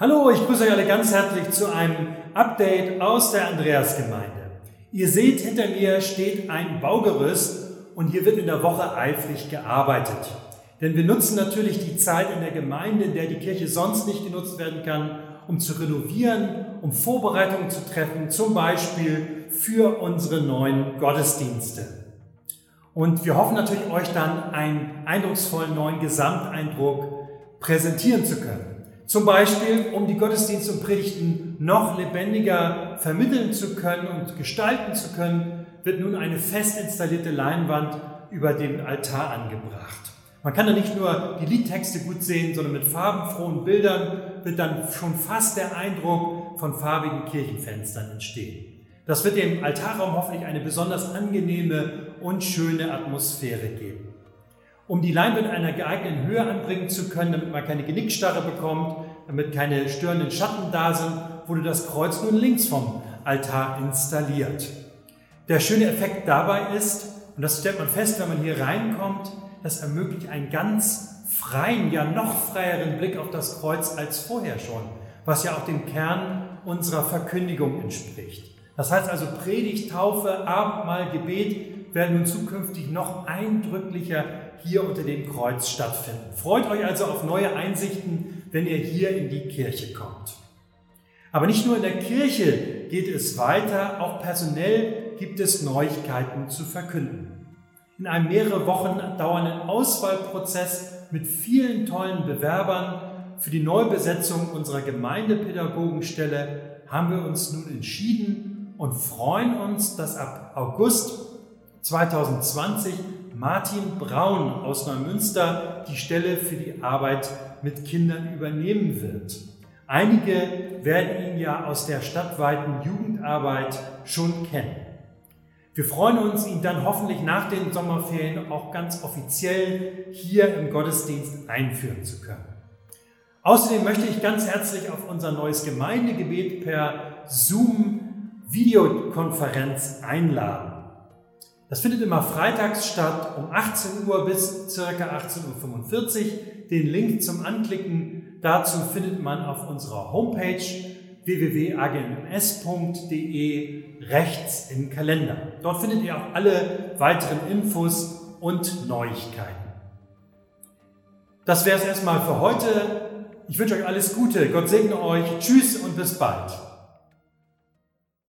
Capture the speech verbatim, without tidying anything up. Hallo, ich grüße euch alle ganz herzlich zu einem Update aus der Andreasgemeinde. Ihr seht, hinter mir steht ein Baugerüst und hier wird in der Woche eifrig gearbeitet. Denn wir nutzen natürlich die Zeit in der Gemeinde, in der die Kirche sonst nicht genutzt werden kann, um zu renovieren, um Vorbereitungen zu treffen, zum Beispiel für unsere neuen Gottesdienste. Und wir hoffen natürlich, euch dann einen eindrucksvollen neuen Gesamteindruck präsentieren zu können. Zum Beispiel, um die Gottesdienste und Predigten noch lebendiger vermitteln zu können und gestalten zu können, wird nun eine fest installierte Leinwand über dem Altar angebracht. Man kann da nicht nur die Liedtexte gut sehen, sondern mit farbenfrohen Bildern wird dann schon fast der Eindruck von farbigen Kirchenfenstern entstehen. Das wird dem Altarraum hoffentlich eine besonders angenehme und schöne Atmosphäre geben. Um die Leinwand einer geeigneten Höhe anbringen zu können, damit man keine Genickstarre bekommt, damit keine störenden Schatten da sind, wurde das Kreuz nun links vom Altar installiert. Der schöne Effekt dabei ist, und das stellt man fest, wenn man hier reinkommt, das ermöglicht einen ganz freien, ja noch freieren Blick auf das Kreuz als vorher schon, was ja auch dem Kern unserer Verkündigung entspricht. Das heißt also, Predigt, Taufe, Abendmahl, Gebet werden nun zukünftig noch eindrücklicher hier unter dem Kreuz stattfinden. Freut euch also auf neue Einsichten, wenn ihr hier in die Kirche kommt. Aber nicht nur in der Kirche geht es weiter, auch personell gibt es Neuigkeiten zu verkünden. In einem mehrere Wochen dauernden Auswahlprozess mit vielen tollen Bewerbern für die Neubesetzung unserer Gemeindepädagogenstelle haben wir uns nun entschieden und freuen uns, dass ab August zwanzig zwanzig Martin Braun aus Neumünster die Stelle für die Arbeit mit Kindern übernehmen wird. Einige werden ihn ja aus der stadtweiten Jugendarbeit schon kennen. Wir freuen uns, ihn dann hoffentlich nach den Sommerferien auch ganz offiziell hier im Gottesdienst einführen zu können. Außerdem möchte ich ganz herzlich auf unser neues Gemeindegebet per Zoom-Videokonferenz einladen. Das findet immer freitags statt, um achtzehn Uhr bis ca. achtzehn Uhr fünfundvierzig. Den Link zum Anklicken dazu findet man auf unserer Homepage w w w punkt a g m s punkt d e rechts im Kalender. Dort findet ihr auch alle weiteren Infos und Neuigkeiten. Das wäre es erstmal für heute. Ich wünsche euch alles Gute. Gott segne euch. Tschüss und bis bald.